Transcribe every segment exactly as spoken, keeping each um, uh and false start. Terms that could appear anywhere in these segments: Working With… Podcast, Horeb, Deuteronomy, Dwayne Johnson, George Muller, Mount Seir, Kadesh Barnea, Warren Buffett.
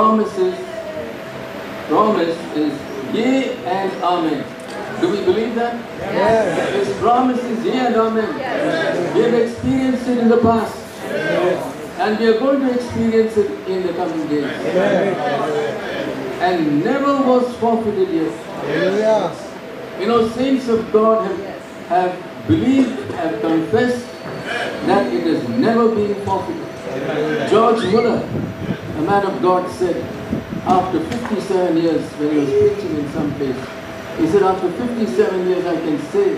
promises, promise is yea and amen. Do we believe that? Yes. His promise is yea and amen. Yes. We have experienced it in the past. Yes. And we are going to experience it in the coming days. Yes. And never was forfeited yet. Yes. You know, saints of God have, have believed, have confessed that it has never been forfeited. George Muller, a man of God, said after fifty-seven years, when he was preaching in some place, he said, after fifty-seven years I can say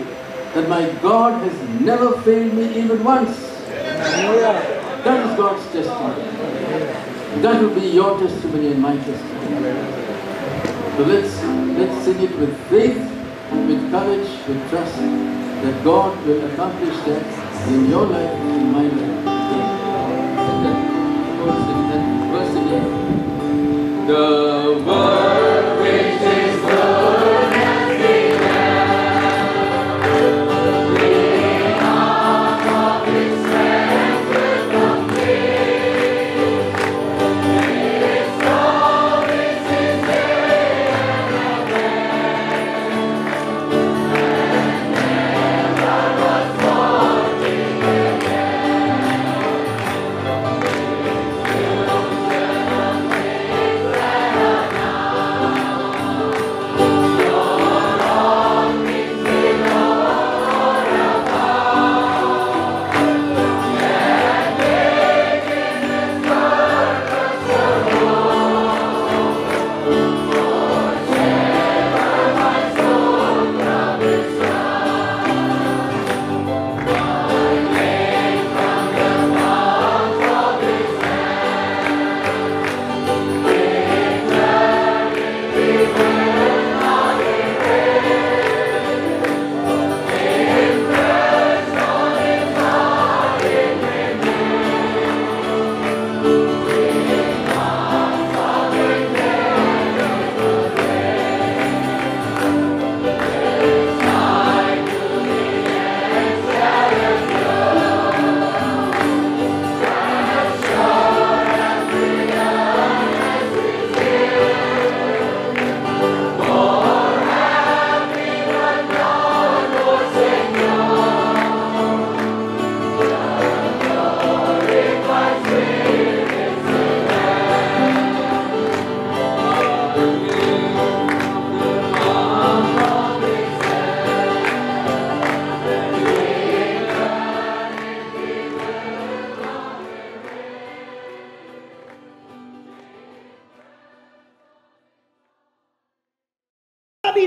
that my God has never failed me even once. That is God's testimony. That will be your testimony and my testimony. So let's, let's sing it with faith, with courage, with trust, that God will accomplish that in your life and in my life. Verse again. The word which is good.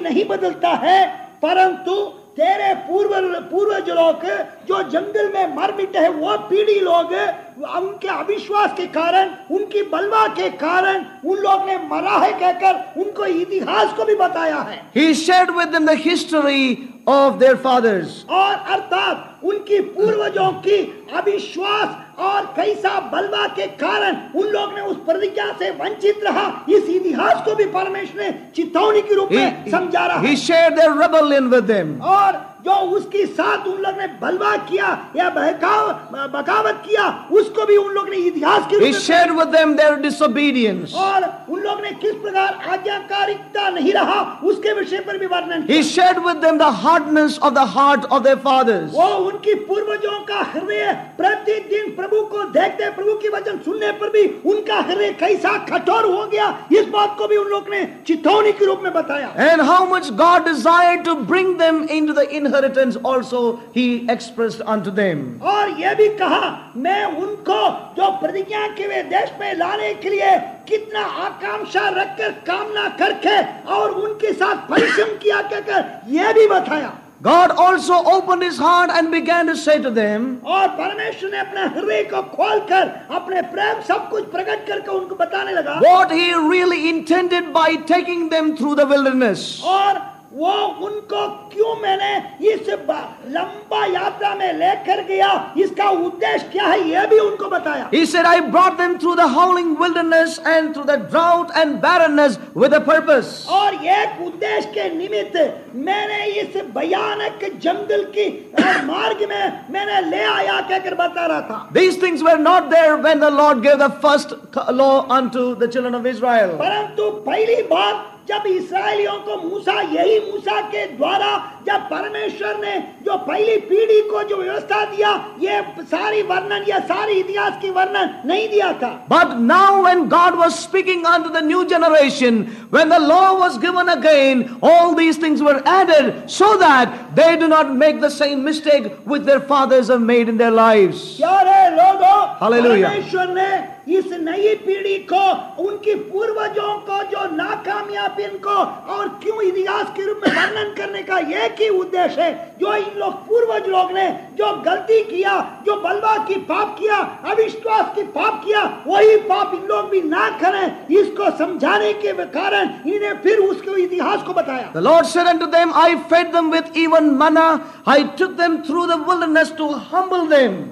नहीं बदलता है, परंतु तेरे पूर्व पूर्वज लोग जो जंगल में मर मिटे हैं, वो पीढ़ी लोग उनके अविश्वास के कारण, उनकी बलवा के कारण, उन लोग ने मरा है कहकर उनको इतिहास को भी बताया है. He shared with them the history of their fathers. और अर्थात उनकी पूर्वजों की अविश्वास और कैसा बलवा के कारण उन लोग ने उस प्रतिज्ञा से वंचित रहा, इस इतिहास को भी परमेश्वर ने चितावनी के रूप में समझा रहा है. He shared their rebellion with them. और जो उसके साथ उन लोग ने बलवा किया या बहकाव बगावत किया, उसको भी उन लोग ने इतिहास के रूप में. He shared with them their disobedience. और उन लोग ने किस प्रकार आज्ञाकारिता नहीं रहा, उसके विषय पर भी वर्णन. He shared with them the hardness of the heart of their fathers. वो उनकी पूर्वजों का हृदय प्रतिदिन प्रभु को देखते, प्रभु की वचन सुनने पर भी उनका हृदय कैसा कठोर हो गया, इस बात को भी उन लोग ने चितौनी के रूप में बताया. And how much God desired to bring them into the inheritance also he expressed unto them. और यह भी कहा, मैं उनको जो प्रतिज्ञा के वे देश में लाने के लिए कितना आकांक्षा रखकर कामना करके और उनके साथ परिश्रम किया कहकर यह भी बताया. God also opened his heart and began to say to them. और परमेश्वर ने अपना हृदय को खोलकर अपने प्रेम सब कुछ प्रकट करके उनको बताने लगा. What he really intended by taking them through the wilderness. और वो उनको क्यों मैंने इस लंबा यात्रा में लेकर गया, इसका उद्देश्य क्या है, ये भी उनको बताया। He said, I brought them through the howling wilderness and through the drought and barrenness with a purpose. और एक उद्देश्य के निमित्त मैंने इस भयानक जंगल की मार्ग में मैंने ले आया कहकर बता रहा था। These things were not there when the Lord gave the first law unto the children of Israel. परंतु पहली बार जब इस्राएलियों को मूसा यही मूसा के द्वारा जब परमेश्वर ने जो पहली पीढ़ी को जो व्यवस्था दिया, ये सारी वर्णन या सारी इतिहास की वर्णन नहीं दिया था। But now when God was speaking unto the new generation, when the law was given again, all these things were added so that they do not make the same mistake which their fathers have made in their lives. प्यारे लोगों, hallelujah, परमेश्वर ने इस नई पीढ़ी को उनकी पूर्वजों को जो नाकामयाबी इनको और क्यों इतिहास के रूप में वर्णन करने का एक ही उद्देश्य है, जो इन लोग पूर्वज लोग ने जो गलती किया, जो बलवा की पाप किया, अविश्वास की पाप किया, वही पाप इन लोग भी ना करें, इसको समझाने के कारण इन्हें फिर उसके इतिहास को बताया। The Lord said unto them, I fed them with even manna. I took them through the wilderness to humble them.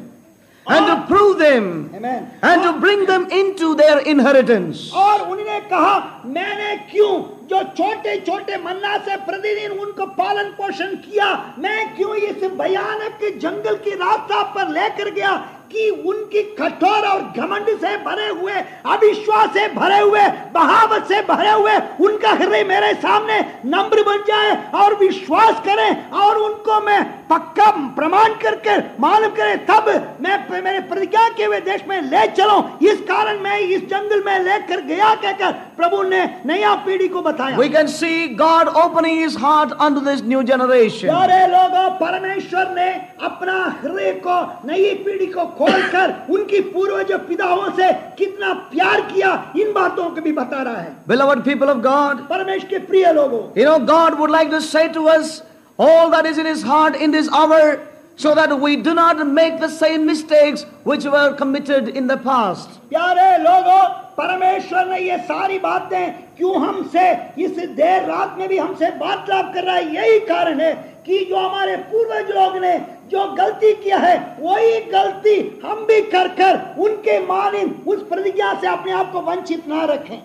And to prove them, Amen. And to bring them into their inheritance. और उन्होंने कहा, मैंने क्यों जो छोटे छोटे मन्ना से प्रतिदिन उनको पालन पोषण किया, मैं क्यों इस भयानक के जंगल की रास्ता पर लेकर गया कि उनकी कठोर और घमंड से भरे हुए, अविश्वास से भरे हुए, बहावत से भरे हुए उनका हृदय मेरे सामने नम्र बन जाए और विश्वास करें और उनको मैं पक्का प्रमाण करके मालूम करे, तब मैं मेरे प्रतिज्ञा के हुए देश में ले चलूं। इस कारण मैं इस जंगल में लेकर गया कहकर प्रभु ने नया पीढ़ी को बताया। We can see God opening His heart unto this new generation. सारे लोगों, परमेश्वर ने अपना हृदय को नई पीढ़ी को खोलकर उनकी पूर्वज पिताओं से कितना प्यार किया इन बातों को भी बता रहा है। Beloved people of God, परमेश्वर के प्रिय लोगों, you know God would like to say to us all that is in His heart in this hour, so that we do not make the same mistakes which were committed in the past. प्यारे लोगों, परमेश्वर ने ये सारी बातें क्यों हमसे इस देर रात में भी हमसे बातलाप कर रहा है, यही कारण है कि जो हमारे पूर्वज लोग ने जो गलती किया है, वही गलती हम भी कर कर उनके मानिंद उस प्रतिज्ञा से अपने आप को वंचित ना रखें।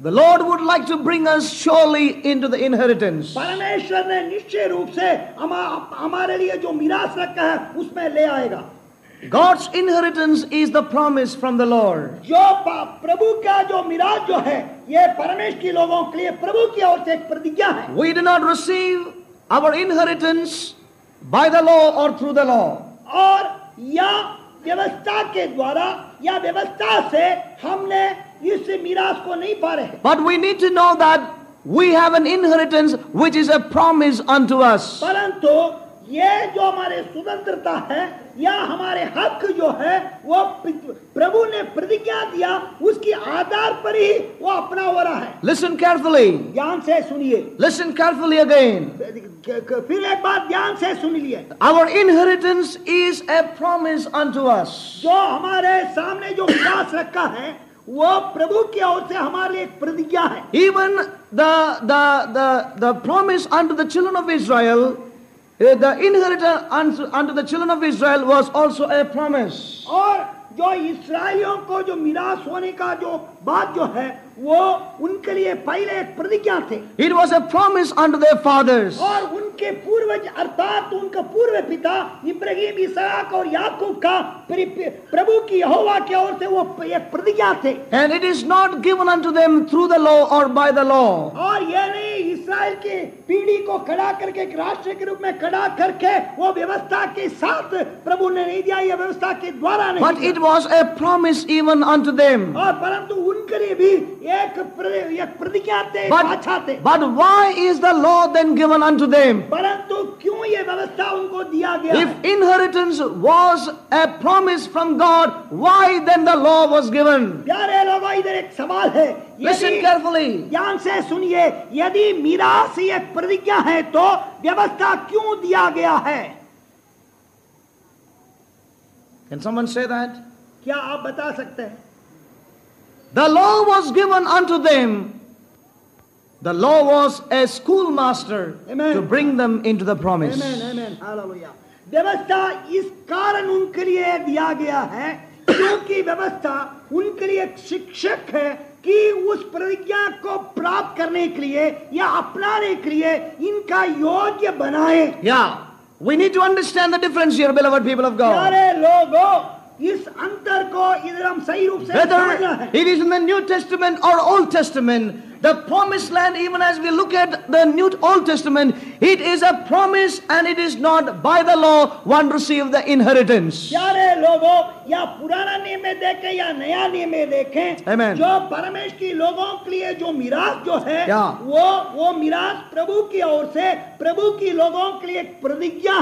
The Lord would like to bring us surely into the inheritance. परमेश्वर ने निश्चय रूप से हमारे लिए जो मिरास रखा है उसमें ले आएगा। God's inheritance is the promise from the Lord. जो प्रभु का जो मिरास जो है, ये परमेश्वर के लोगों के लिए प्रभु की ओर से एक प्रतिज्ञा है। We do not receive our inheritance by the law or through the law. और या व्यवस्था के द्वारा या व्यवस्था से हमने इस मिरास को नहीं पा रहे। But we need to know that we have an inheritance which is a promise unto us. परंतु ये जो हमारे स्वतंत्रता है या हमारे हक जो है, वो प्रभु ने प्रतिज्ञा दिया उसकी आधार पर ही वो अपना हो रहा है। Listen carefully. ध्यान से सुनिए। Listen carefully again. फिर एक बार ध्यान से सुनिए। Our inheritance is a promise unto us. जो हमारे सामने जो विश्वास रखा है, वो प्रभु की ओर से हमारे लिए प्रतिज्ञा है। Even the the the the promise unto the children of Israel, the inheritance unto the children of Israel was also a promise. और जो इस्राएलियों को जो मिरास होने का जो बात जो है, वो उनके लिए पहले एक प्रतिज्ञा थे। It was a promise unto their fathers. और उनके पूर्वज अर्थात उनका पूर्व पिता इब्राहिम, इसहाक और याकूब का प्रभु की यहोवा की ओर से वो एक प्रतिज्ञा थे। And it is not given unto them through the law or by the law. और ये नहीं इस्राएल के पीढ़ी को खड़ा करके एक राष्ट्र के रूप में खड़ा करके वो व्यवस्था के साथ प्रभु ने नहीं दिया, ये व्यवस्था के द्वारा नहीं। But it was a promise even unto them. और परंतु उनके लिए भी एक प्रतिज्ञा थे, वाचा थे। But why is the law then given unto them? परंतु क्यों ये व्यवस्था उनको दिया गया? If inheritance was a promise from God, why then the law was given? प्यारे लोगों, इधर एक सवाल है। Listen carefully. ध्यान से सुनिए। यदि मिरास एक प्रतिज्ञा है, तो व्यवस्था क्यों दिया गया है? Can someone say that? क्या आप बता सकते हैं? The law was given unto them The law was a schoolmaster Amen. to bring them into the promise. Amen. Amen. Hallelujah. व्यवस्था इस कारण उनके लिए दिया गया है क्योंकि व्यवस्था उनके लिए एक शिक्षक है कि उस प्रतिज्ञा को प्राप्त करने के लिए या अपनाने के लिए इनका योग्य बनाए. Yeah, we need to understand the difference here, beloved people of God. प्यारे लोगों, इस अंतर को इधर हम सही रूप से समझना है. It is in the New Testament or Old Testament. The promised land, even as we look at the New Old Testament, it is a promise and it is not by the law one receives the inheritance. Amen. Yeah.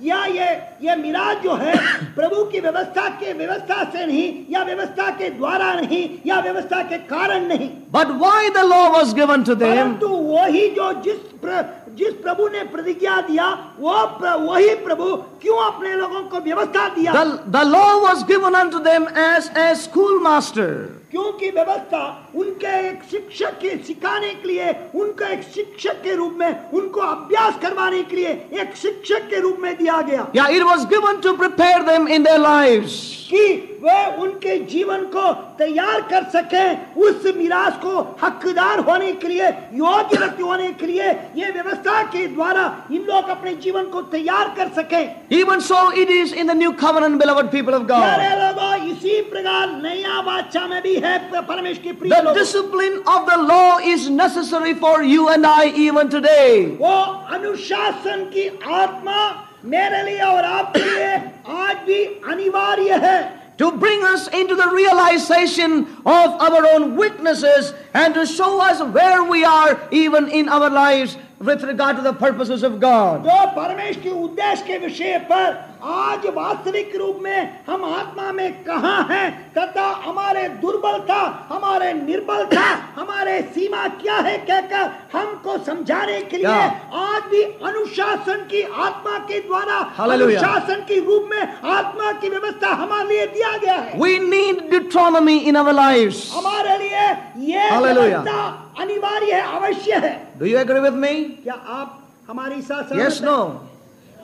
Yeah. या ये ये मिराज जो है प्रभु की व्यवस्था के व्यवस्था से नहीं या व्यवस्था के द्वारा नहीं या व्यवस्था के कारण नहीं. But why the law was given to them? परंतु वही जो जिस प्र, जिस प्रभु ने प्रतिज्ञा दिया वो प्र, वही प्रभु क्यों अपने लोगों को व्यवस्था दिया? The, the law was given unto them as a schoolmaster. क्योंकि व्यवस्था उनके एक शिक्षक के सिखाने के लिए, उनका एक शिक्षक के रूप में, उनको अभ्यास करवाने के लिए एक शिक्षक के रूप में दिया गया. Yeah, it was given to prepare them in their lives. कि वे उनके जीवन को तैयार कर सकें उस मिराज को हकदार होने के लिए, योग्य व्यक्ति होने के लिए ये व्यवस्था के द्वारा इन लोग अपने जीवन को तैयार कर सकें. Even so, it is in the new covenant, beloved people of God. प्यारे लोगों, इसी प्रकार नया वाचा में भी है परमेश्वर के प्रिय लोगों. The discipline of the law is necessary for you and I even today. वो अनुशासन की आत्मा मेरे लिए और आपके लिए आज भी अनिवार्य है. To bring us into the realization of our own weaknesses and to show us where we are even in our lives with regard to the purposes of God. तो परमेश्वर के उद्देश्य के विषय पर आज वास्तविक रूप में हम आत्मा में कहाँ हैं तथा हमारे दुर्बलता, हमारे निर्बलता, हमारे सीमा क्या है कहकर हमको समझाने के लिए आज भी अनुशासन की आत्मा के द्वारा, अनुशासन के रूप में आत्मा की व्यवस्था हमारे लिए दिया गया है. We need Deuteronomy in our lives. हमारे लिए ये व्यवस्था अनिवार्य है, अवश्य है. Do you agree with me? क्या आप हमारी साथ सहमत हैं? Yes, no.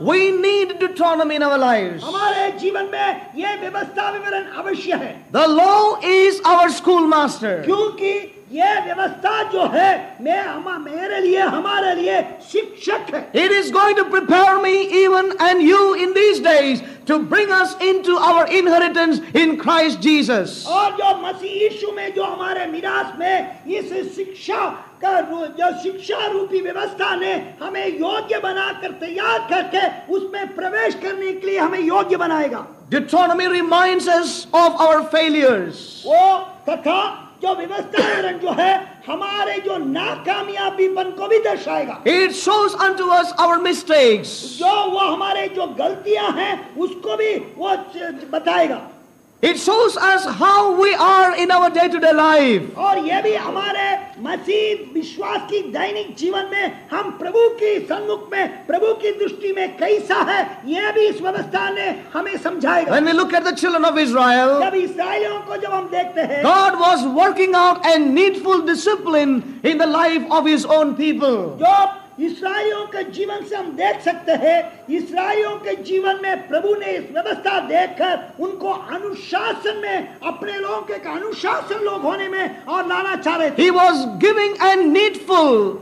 We need Deuteronomy in our lives. हमारे जीवन में ये व्यवस्था विवरण अवश्य है. The law is our schoolmaster. क्योंकि ये व्यवस्था जो है मैं हम मेरे लिए हमारे लिए शिक्षक है. It is going to prepare me even and you in these days to bring us into our inheritance in Christ Jesus. और जो मसीह यीशु में जो हमारे मिराज में इस शिक्षा जो शिक्षा रूपी व्यवस्था ने हमें योग्य बनाकर तैयार करके उसमें प्रवेश करने के लिए हमें योग्य बनाएगा. Deuteronomy reminds us of our failures. वो तथा जो व्यवस्था जो है हमारे जो नाकामयाबीपन को भी दर्शाएगा. It shows unto us our mistakes. जो वो हमारे जो गलतियां हैं उसको भी वो बताएगा. It shows us how we are in our day-to-day life. और ये भी हमारे मसीह विश्वास की दैनिक जीवन में हम प्रभु की सन्मुख में, प्रभु की दृष्टि में कैसा है ये भी इस व्यवस्था ने हमें समझाएगा. When we look at the children of Israel, जब इस्राएलियों को जब हम देखते हैं, God was working out a needful discipline in the life of His own people. जो इस्राएलियों के जीवन से हम देख सकते हैं इस्राएलियों के जीवन में प्रभु ने इस व्यवस्था देखकर उनको अनुशासन में अपने लोगों के अनुशासन लोग होने में और लाना चाह रहे थे. He was giving a needful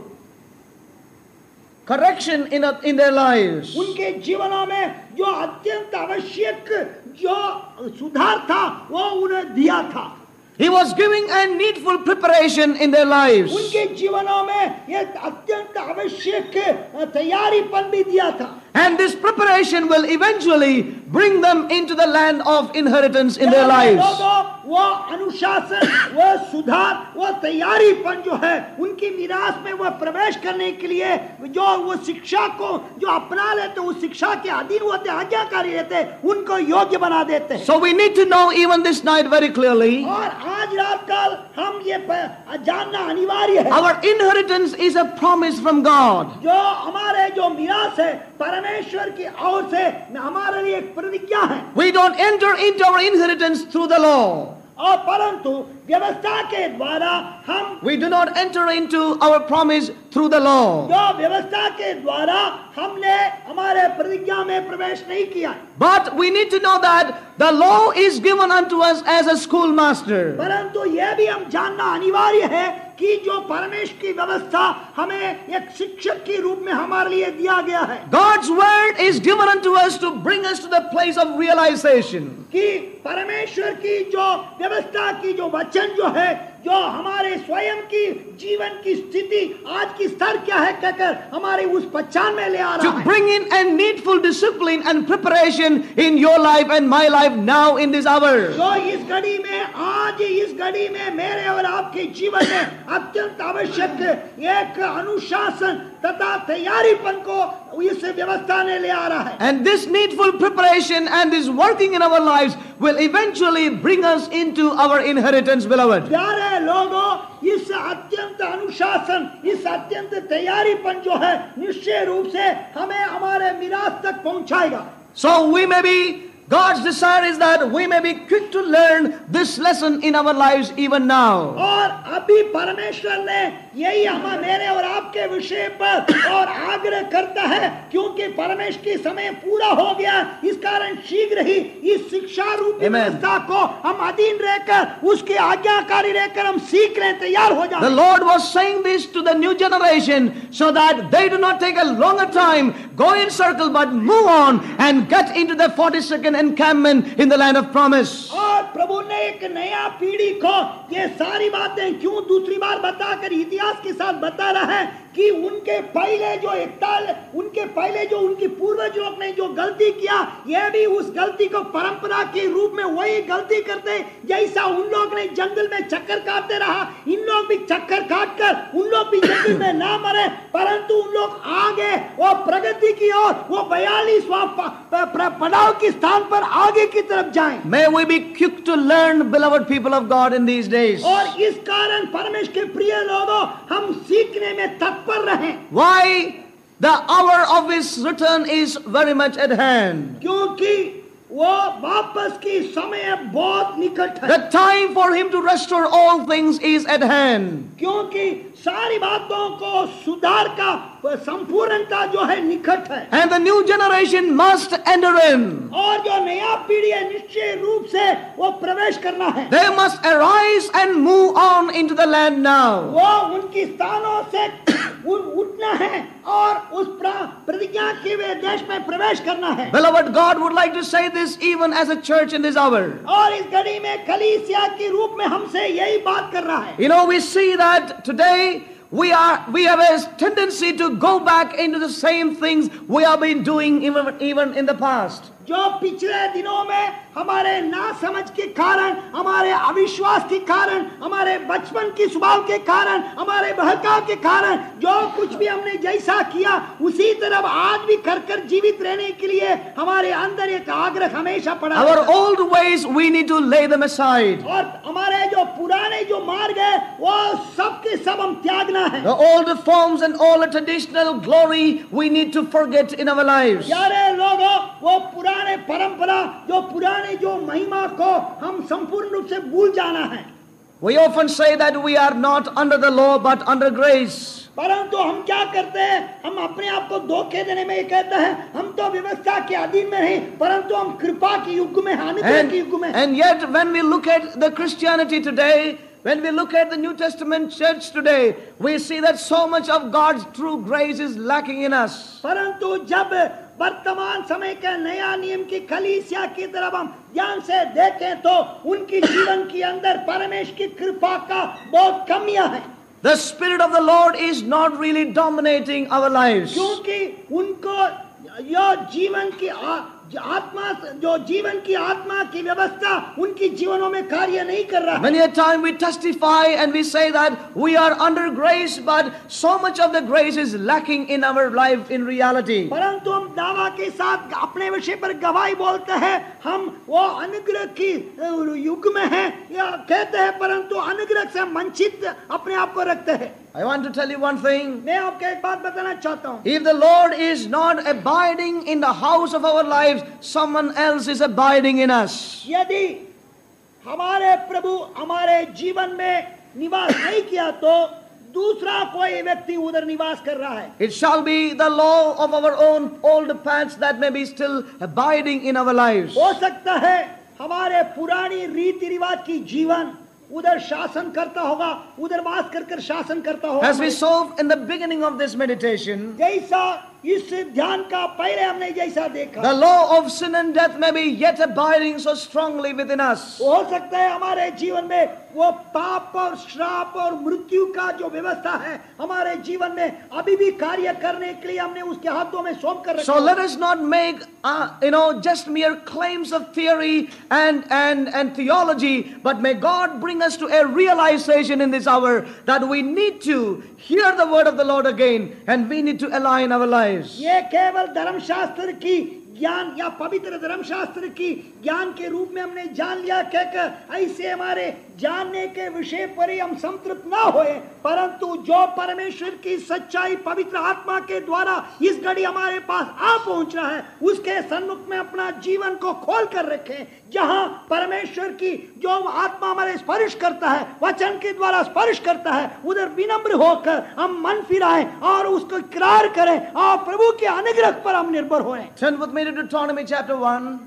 correction in in their lives. उनके जीवनों में जो अत्यंत आवश्यक जो सुधार था वो उन्हें दिया था. He was giving a needful preparation in their lives. उनके जीवनों में ये अत्यंत आवश्यक तैयारीपन भी दिया था. And this preparation will eventually bring them into the land of inheritance in their lives. वो अनुशासन, वो सुधार, वो तैयारीपन जो है, उनकी मिरास में वो प्रवेश करने के लिए, जो वो शिक्षा को, जो अपना लेते, उस शिक्षा के अधीन होते, आज्ञाकारी रहते, उनको योग्य बना देते हैं. So we need to know even this night very clearly. और आज रात कल हम ये जानना अनिवार्य है. Our inheritance is a promise from God. जो हमारे जो मिरास है, परमेश्वर की ओर से हमारे लिए एक प्रतिज्ञा है. We don't enter into our inheritance through the law. We do not enter into our promise through the law, but we need to know that the law is given unto us as a schoolmaster. God's word is given unto us to bring us to the place of realization. To bring in and needful discipline and preparation in your life and my life now in this hour. And this needful preparation and this working in our lives will eventually bring us into our inheritance, beloved. So we may be, God's desire is that we may be quick to learn this lesson in our lives even now. Amen. The Lord was saying this to the new generation so that they do not take a longer time, go in circle, but move on and get into the forty-second encampment in the land of promise. May we be quick to learn, beloved people of God, in these days. Why? The hour of his return is very much at hand. The time for him to restore all things is at hand. And the new generation must enter in. They must arise and move on into the land now. Beloved, God would like to say this even as a church in this hour. You know, we see that today we are we have a tendency to go back into the same things we have been doing even, even in the past. Our old ways, we need to lay them aside. The old forms and all the traditional glory, we need to forget in our lives. We often say that we are not under the law but under grace. And, and yet when we look at the Christianity today, when we look at the New Testament church today, we see that so much of God's true grace is lacking in us. The Spirit of the Lord is not really dominating our lives. Many a time we testify and we say that we are under grace, but so much of the grace is lacking in our life in reality. I want to tell you one thing. If the Lord is not abiding in the house of our lives, someone else is abiding in us. Yadi, hamare Prabhu हमारे जीवन में निवास नहीं किया तो दूसरा कोई व्यक्ति उधर निवास कर रहा है। It shall be the law of our own old pants that may be still abiding in our lives. हो सकता है हमारे पुरानी रीति रिवाज की जीवन उधर शासन करता होगा, उधर वास करकर शासन करता होगा। As we saw in the beginning of this meditation, जैसा इस ध्यान का पहले हमने जैसा देखा, the law of sin and death may be yet abiding so strongly within us. हो सकता है हमारे जीवन में वो पाप और श्राप और मृत्यु का जो व्यवस्था है हमारे जीवन में अभी भी कार्य करने के लिए हमने उसके हाथों में सौंप कर रखा। So let us not make uh, you know just mere claims of theory and and and theology, but may God bring us to a realization in this hour that we need to hear the word of the Lord again and we need to align our lives. ये केवल धर्मशास्त्र की ज्ञान या पवित्र धर्मशास्त्र की ज्ञान के रूप में हमने जान लिया कहकर ऐसे हमारे जानने के विषय पर ही हम संतृप्त ना होए, परंतु जो परमेश्वर की सच्चाई पवित्र आत्मा के द्वारा इस घड़ी हमारे पास आ पहुंचना है उसके सन्मुख में अपना जीवन को खोल कर रखें, जहां परमेश्वर की जो आत्मा हमारे स्पर्श करता है, वचन के द्वारा स्पर्श करता है, उधर विनम्र होकर हम मन फिराएं और उसको इकरार करें और प्रभु के अनुग्रह पर हम निर्भर होएं। Turn with me to Deuteronomy chapter one.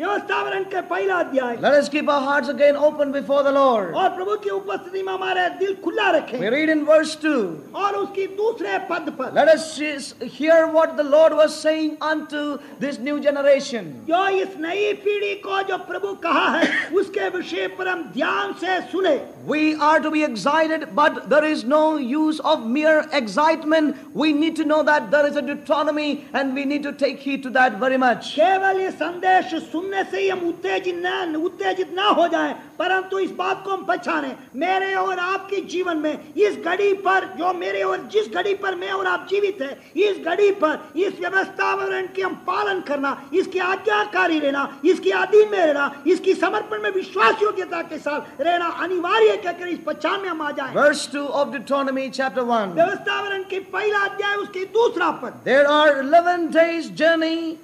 व्यवस्थावरण के पहला अध्याय। Let us keep our hearts again open before the Lord. और प्रभु की उपस्थिति में हमारा दिल खुला रखें। We read in verse two. और उसकी दूसरे पद पर। Let us hear what the Lord was saying unto this new generation. जो इस नई पीढ़ी को जो प्रभु कहा है उसके विषय पर हम ध्यान से सुने। We are to be excited, but there is no use of mere excitement. We need to know that there is a Deuteronomy, and we need to take heed to that very much. केवल ये संदेश सुनने से ही हम उत्तेजित न उत्तेजित न हो जाएं, परंतु इस बात को हम पहचाने मेरे और आपके जीवन में इस घड़ी पर जो मेरे और जिस घड़ी पर मैं और आप जीवित है इस घड़ी पर इस व्यवस्थावरण की हम पालन करना, इसकी आज्ञाकारी रहना, इसकी अधीन में रहना, इसकी समर्पण में विश्वास योग्यता के साथ रहना अनिवार्य कहकर इस पहचान में हम आ जाएं। Verse two of Deuteronomy chapter one. व्यवस्थावरण के पहला अध्याय उसके दूसरा पद। There are eleven days journey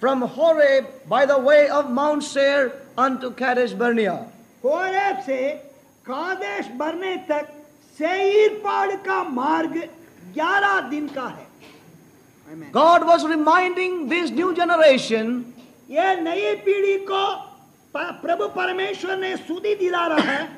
from Horeb by the way of Mount Seir unto Kadesh Barnea. Horeb से कादेश बरने तक सेईर पहाड़ का मार्ग ग्यारह दिन का है। Amen. God was reminding this new generation, ये नई पीढ़ी को प्रभु परमेश्वर ने सुधि दिला रहा है।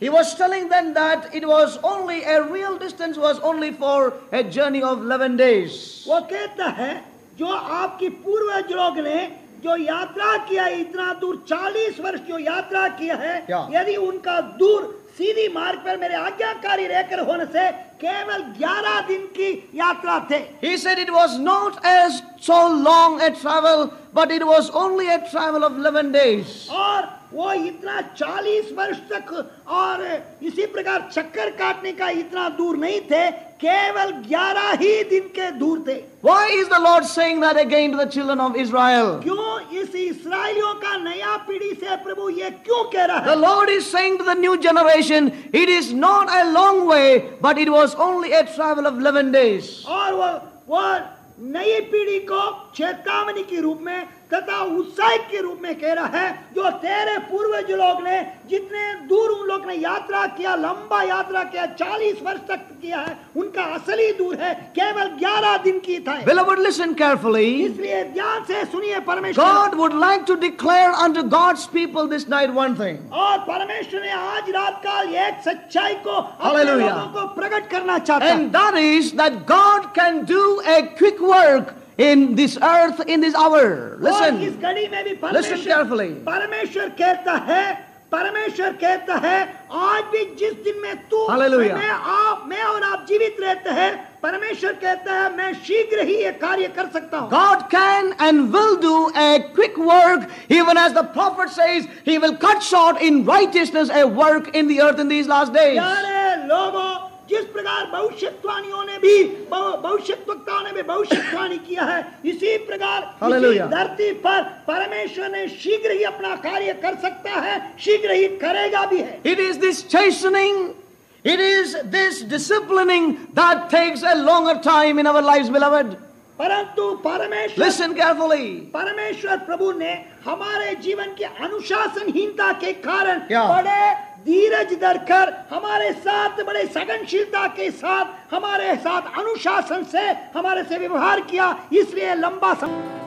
He was telling them that it was only a real distance was only for a journey of eleven days. वो कहता है जो आपकी पूर्वज लोग ने जो यात्रा किया है इतना दूर चालीस वर्ष जो यात्रा किया है यदि उनका दूर सीधी मार्ग पर मेरे आज्ञाकारी रहकर होने से केवल ग्यारह दिन की यात्रा थे। He said it was not as so long a travel, but it was only a travel of eleven days. और वो इतना चालीस वर्ष तक और इसी प्रकार चक्कर काटने का इतना दूर नहीं थे, केवल ग्यारह ही दिन के दूर थे। Why is the Lord saying that again to the children of Israel? क्यों इस इस्राएलियों का नया पीढ़ी से प्रभु ये क्यों कह रहा है? The Lord is saying to the new generation, it is not a long way, but it was only a travel of eleven days. और वो वो नई पीढ़ी को चेतावनी के रूप में तथा उत्साह के रूप में कह रहा है जो तेरे पूर्वज लोग ने जितने दूर उन लोग ने यात्रा किया, लंबा यात्रा किया, चालीस वर्ष तक किया है, उनका असली दूर है केवल ग्यारह दिन की था। Beloved, listen carefully. इसलिए ध्यान से सुनिए परमेश्वर। God would like to declare unto God's people this night one thing. और परमेश्वर ने आज रात काल एक सच्चाई को अपने लोगों को प्रकट करना चाहता है। And that is that God can do a quick work in this earth, in this hour. Listen. और इस घड़ी में भी परमेश्वर, listen carefully. परमेश्वर कहता है, परमेश्वर कहता है, आज भी जिस दिन में तू, मैं, आप, मैं और आप जीवित रहते हैं, परमेश्वर कहता है मैं शीघ्र ही ये कार्य कर सकता हूँ। God can and will do a quick work, even as the prophet says, He will cut short in righteousness a work in the earth in these last days. यारे लोगों, जिस प्रकार भविष्यवाणियों ने भी भविष्यवक्ताओं ने भी भविष्यवाणी किया है इसी प्रकार इस धरती पर परमेश्वर ने शीघ्र ही अपना कार्य कर सकता है, शीघ्र ही करेगा भी है। It is this chastening, it is this disciplining that takes a longer time in our lives, beloved. परंतु परमेश्वर, listen carefully. परमेश्वर प्रभु ने हमारे जीवन के अनुशासनहीनता के कारण बड़े धीरज धरकर हमारे साथ बड़े सघनशीलता के साथ हमारे साथ अनुशासन से हमारे से व्यवहार किया, इसलिए लंबा समय